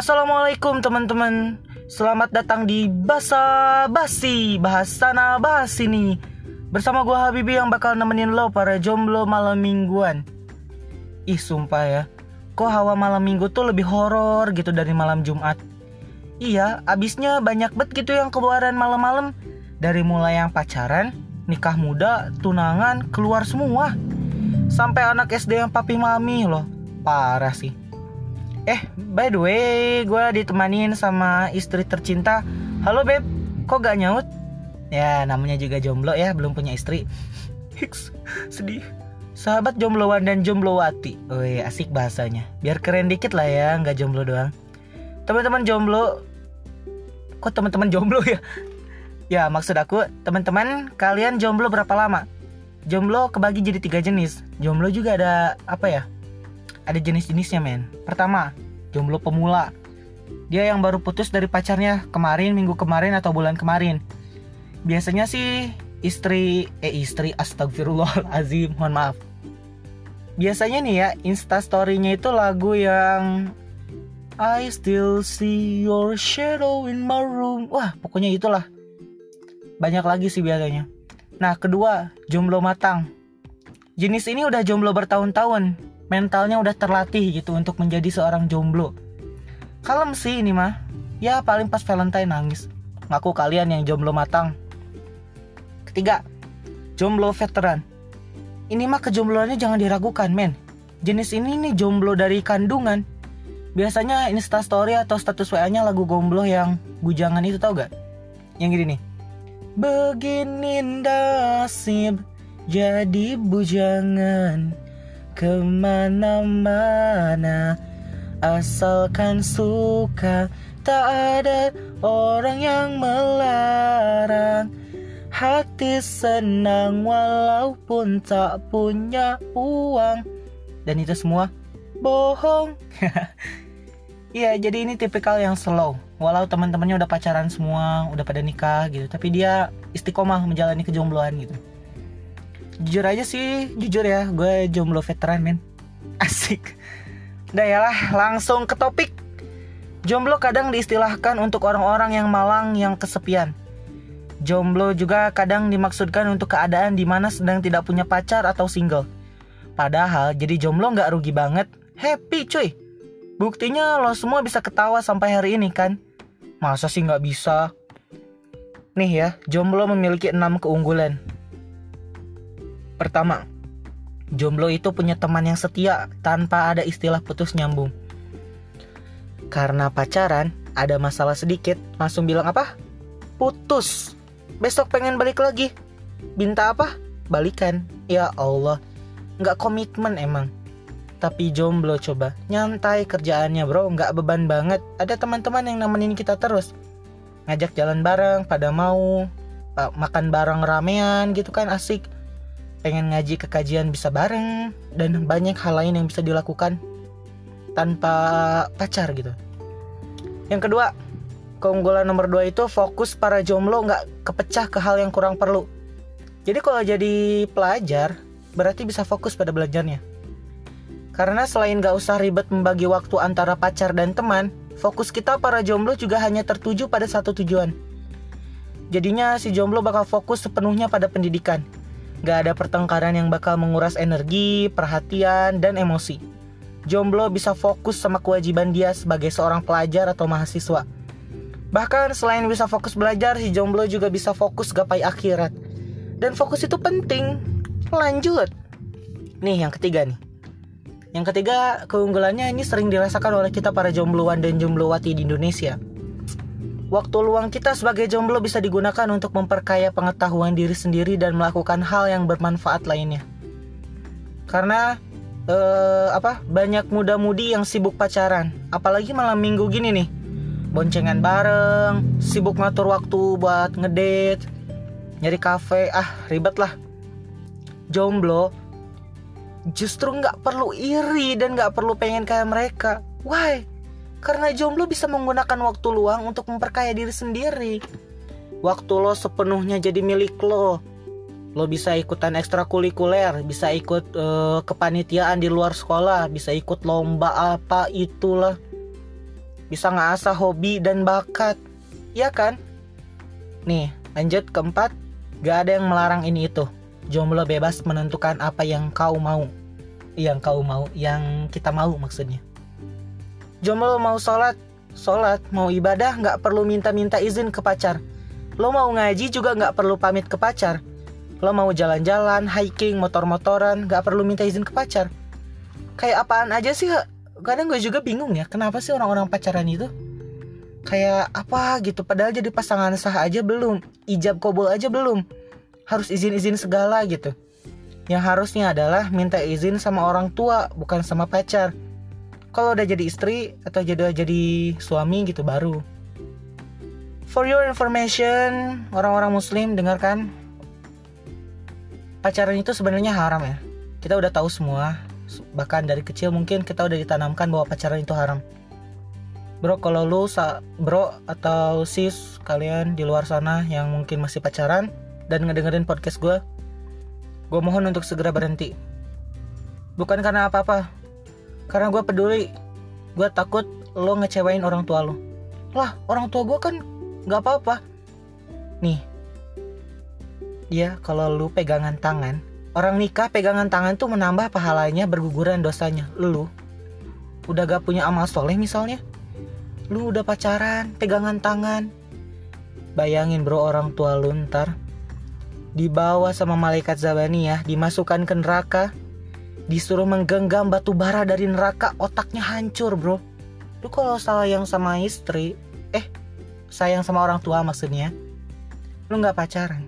Assalamualaikum teman-teman. Selamat datang di Basa Basi, bahas sana bahas sini. Bersama gua Habibi yang bakal nemenin lo para jomblo malam mingguan. Ih sumpah ya, kok hawa malam minggu tuh lebih horor gitu dari malam Jumat. Iya, abisnya banyak bet gitu yang keluaran malam-malam. Dari mulai yang pacaran, nikah muda, tunangan, keluar semua. Sampai anak SD yang papi mami loh. Parah sih. By the way, gue ditemanin sama istri tercinta. Halo Beb, kok gak nyaut? Ya, namanya juga jomblo ya, belum punya istri. Hiks, sedih. Sahabat jombloan dan jomblowati. Wih, asik bahasanya. Biar keren dikit lah ya, gak jomblo doang. Teman-teman jomblo. Kok teman-teman jomblo ya? Ya, maksud aku, teman-teman, kalian jomblo berapa lama? Jomblo kebagi jadi 3 jenis. Jomblo juga ada, apa ya? Ada jenis-jenisnya men. Pertama, jomblo pemula. Dia yang baru putus dari pacarnya kemarin, minggu kemarin atau bulan kemarin. Biasanya sih istri astagfirullahalazim, mohon maaf. Biasanya nih ya, instastory-nya itu lagu yang I still see your shadow in my room. Wah, pokoknya itulah. Banyak lagi sih biasanya. Nah, kedua, jomblo matang. Jenis ini udah jomblo bertahun-tahun. Mentalnya udah terlatih gitu untuk menjadi seorang jomblo. Kalem sih ini mah. Ya paling pas Valentine nangis. Ngaku kalian yang jomblo matang. Ketiga, jomblo veteran. Ini mah kejombloannya jangan diragukan men. Jenis ini nih jomblo dari kandungan. Biasanya instastory atau status WA-nya lagu gomblo yang gujangan itu tau gak? Yang gini nih. Begini nasib jadi bujangan, kemana-mana asalkan suka, tak ada orang yang melarang. Hati senang walaupun tak punya uang. Dan itu semua bohong. Iya, jadi ini tipikal yang slow. Walau teman-temannya udah pacaran semua, udah pada nikah gitu, tapi dia istiqomah menjalani kejombloan gitu. Jujur aja sih, jujur ya, gue jomblo veteran men. Asik. Udah ya lah, langsung ke topik. Jomblo kadang diistilahkan untuk orang-orang yang malang, yang kesepian. Jomblo juga kadang dimaksudkan untuk keadaan di mana sedang tidak punya pacar atau single. Padahal jadi jomblo gak rugi banget. Happy cuy. Buktinya lo semua bisa ketawa sampai hari ini kan. Masa sih gak bisa? Nih ya, jomblo memiliki 6 keunggulan. Pertama, jomblo itu punya teman yang setia tanpa ada istilah putus nyambung. Karena pacaran, ada masalah sedikit, langsung bilang apa? Putus. Besok pengen balik lagi. Minta apa? Balikan. Ya Allah, nggak komitmen emang. Tapi jomblo coba, nyantai kerjaannya bro, nggak beban banget. Ada teman-teman yang nemenin kita terus. Ngajak jalan bareng, pada mau makan bareng ramean gitu kan, asik. Pengen ngaji ke kajian bisa bareng. Dan banyak hal lain yang bisa dilakukan tanpa pacar gitu. Yang kedua, keunggulan nomor 2 itu fokus para jomblo gak kepecah ke hal yang kurang perlu. Jadi kalau jadi pelajar, berarti bisa fokus pada belajarnya. Karena selain gak usah ribet membagi waktu antara pacar dan teman, fokus kita para jomblo juga hanya tertuju pada satu tujuan. Jadinya si jomblo bakal fokus sepenuhnya pada pendidikan. Gak ada pertengkaran yang bakal menguras energi, perhatian, dan emosi. Jomblo bisa fokus sama kewajiban dia sebagai seorang pelajar atau mahasiswa. Bahkan selain bisa fokus belajar, si jomblo juga bisa fokus gapai akhirat. Dan fokus itu penting. Lanjut. Nih yang ketiga nih. Yang ketiga, keunggulannya ini sering dirasakan oleh kita para jombloan dan jomblowati di Indonesia. Waktu luang kita sebagai jomblo bisa digunakan untuk memperkaya pengetahuan diri sendiri dan melakukan hal yang bermanfaat lainnya. Karena banyak muda-mudi yang sibuk pacaran, apalagi malam minggu gini nih, boncengan bareng, sibuk ngatur waktu buat ngedate, nyari kafe, ribet lah. Jomblo justru nggak perlu iri dan nggak perlu pengen kayak mereka. Why? Karena jomblo bisa menggunakan waktu luang untuk memperkaya diri sendiri. Waktu lo sepenuhnya jadi milik lo. Lo bisa ikutan ekstrakurikuler, bisa ikut kepanitiaan di luar sekolah, bisa ikut lomba apa itulah. bisa ngasah hobi dan bakat, ya kan? Nih, lanjut keempat, gak ada yang melarang ini itu. Jomblo bebas menentukan apa yang kau mau. Yang kita mau maksudnya. Jomblo mau sholat, mau ibadah gak perlu minta-minta izin ke pacar. Lo mau ngaji juga gak perlu pamit ke pacar. Lo mau jalan-jalan, hiking, motor-motoran, gak perlu minta izin ke pacar. Kayak apaan aja sih, kadang gue juga bingung ya, kenapa sih orang-orang pacaran itu kayak apa gitu, padahal jadi pasangan sah aja belum, ijab kobol aja belum, harus izin-izin segala gitu. Yang harusnya adalah minta izin sama orang tua, bukan sama pacar. Kalau udah jadi istri atau jadi suami gitu baru. For your information, orang-orang muslim dengarkan, pacaran itu sebenarnya haram ya. Kita udah tahu semua, bahkan dari kecil mungkin kita udah ditanamkan bahwa pacaran itu haram. Bro, kalau lu bro atau sis kalian di luar sana yang mungkin masih pacaran dan ngedengerin podcast gue mohon untuk segera berhenti. Bukan karena apa-apa, karena gue peduli. Gue takut lo ngecewain orang tua lo. Lah, orang tua gue kan gak apa-apa. Nih, ya kalau lo pegangan tangan, orang nikah pegangan tangan tuh menambah pahalanya, berguguran dosanya. Lo udah gak punya amal soleh misalnya, lo udah pacaran, pegangan tangan. Bayangin bro, orang tua lo ntar dibawa sama malaikat Zabaniyah, dimasukkan ke neraka, disuruh menggenggam batu bara dari neraka, otaknya hancur bro. Lu kalau sayang sama istri, sayang sama orang tua maksudnya, lu gak pacaran.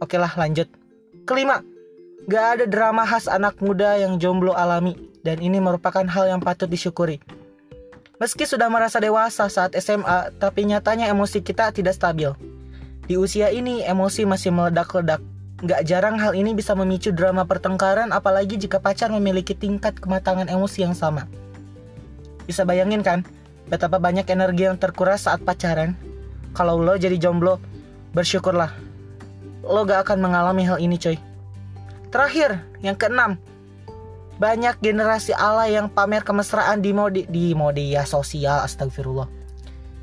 Oke lah, lanjut. Kelima, gak ada drama khas anak muda yang jomblo alami, dan ini merupakan hal yang patut disyukuri. Meski sudah merasa dewasa saat SMA, tapi nyatanya emosi kita tidak stabil. Di usia ini, emosi masih meledak-ledak. Gak jarang hal ini bisa memicu drama pertengkaran, apalagi jika pacar memiliki tingkat kematangan emosi yang sama. Bisa bayangin kan, betapa banyak energi yang terkuras saat pacaran. Kalau lo jadi jomblo, bersyukurlah. Lo gak akan mengalami hal ini coy. Terakhir, yang keenam, banyak generasi ala yang pamer kemesraan di media sosial, astagfirullah.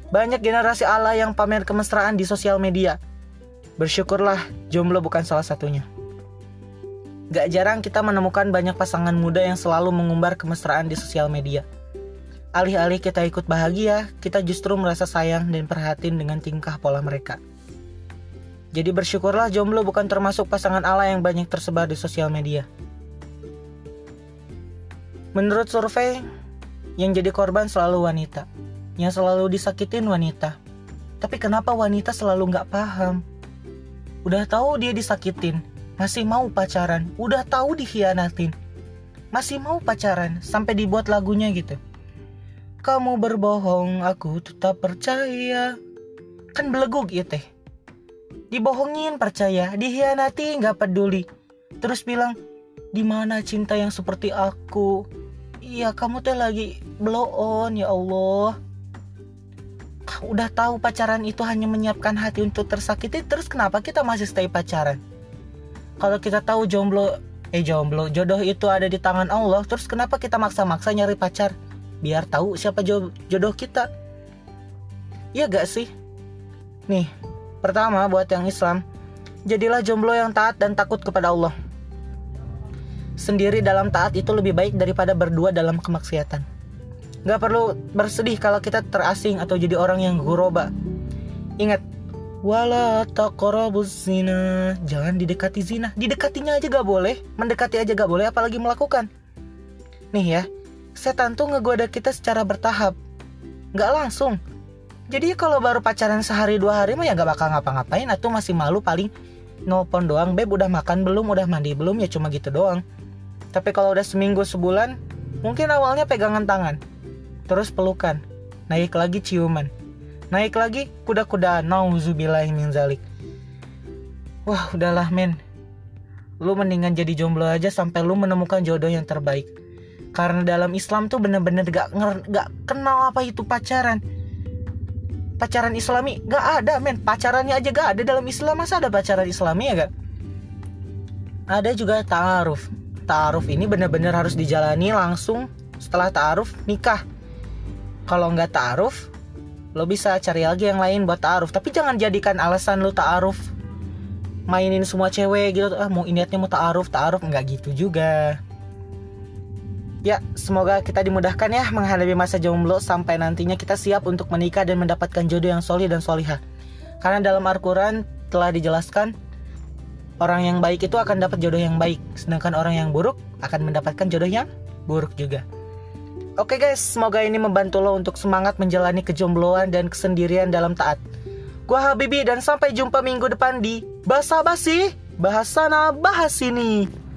Banyak generasi ala yang pamer kemesraan di sosial media. Bersyukurlah, jomblo bukan salah satunya. Gak jarang kita menemukan banyak pasangan muda yang selalu mengumbar kemesraan di sosial media. Alih-alih kita ikut bahagia, kita justru merasa sayang dan perhatian dengan tingkah pola mereka. Jadi bersyukurlah, jomblo bukan termasuk pasangan ala yang banyak tersebar di sosial media. Menurut survei, yang jadi korban selalu wanita, yang selalu disakitin wanita. Tapi kenapa wanita selalu gak paham? Udah tahu dia disakitin, masih mau pacaran. Udah tahu dikhianatin, masih mau pacaran. Sampai dibuat lagunya gitu, kamu berbohong, aku tetap percaya. Kan beleguk ya teh. Dibohongin percaya, dikhianati gak peduli. Terus bilang, dimana cinta yang seperti aku? Iya, kamu teh lagi blow on, ya Allah. Udah tahu pacaran itu hanya menyiapkan hati untuk tersakiti, terus kenapa kita masih stay pacaran? Kalau kita tahu jomblo, jodoh itu ada di tangan Allah, terus kenapa kita maksa-maksa nyari pacar biar tahu siapa jodoh kita? Iya gak sih? Nih, pertama buat yang Islam, jadilah jomblo yang taat dan takut kepada Allah. Sendiri dalam taat itu lebih baik daripada berdua dalam kemaksiatan. Gak perlu bersedih kalau kita terasing atau jadi orang yang guroba. Ingat, wala taqrabuz zina, jangan didekati zina. Didekatinya aja gak boleh, mendekati aja gak boleh, apalagi melakukan. Nih ya, setan tuh ngegoda kita secara bertahap, gak langsung. Jadi kalau baru pacaran sehari 2 hari mah ya gak bakal ngapa-ngapain, atau masih malu paling nelpon doang, beb udah makan belum, udah mandi belum, ya cuma gitu doang. Tapi kalau udah seminggu sebulan, mungkin awalnya pegangan tangan, terus pelukan, naik lagi ciuman, naik lagi kuda-kudaan, nauzubillahi min zalik. Wah udahlah men, lu mendingan jadi jomblo aja sampai lu menemukan jodoh yang terbaik. Karena dalam Islam tuh bener-bener gak kenal apa itu pacaran. Pacaran Islami gak ada men, pacarannya aja gak ada dalam Islam, masa ada pacaran Islami ya gak? Ada juga ta'aruf. Ta'aruf ini bener-bener harus dijalani langsung setelah ta'aruf nikah. kalau nggak ta'aruf, lo bisa cari lagi yang lain buat ta'aruf. Tapi jangan jadikan alasan lo ta'aruf mainin semua cewek gitu. Ah, mau niatnya mau ta'aruf, nggak gitu juga. Ya, semoga kita dimudahkan ya menghadapi masa jomblo sampai nantinya kita siap untuk menikah dan mendapatkan jodoh yang solih dan solihah. Karena dalam Al-Quran telah dijelaskan, orang yang baik itu akan dapat jodoh yang baik, sedangkan orang yang buruk akan mendapatkan jodoh yang buruk juga. Oke guys, semoga ini membantu lo untuk semangat menjalani kejombloan dan kesendirian dalam taat. Gua Habibi dan sampai jumpa minggu depan di Basa Basi Bahasana Bahasini.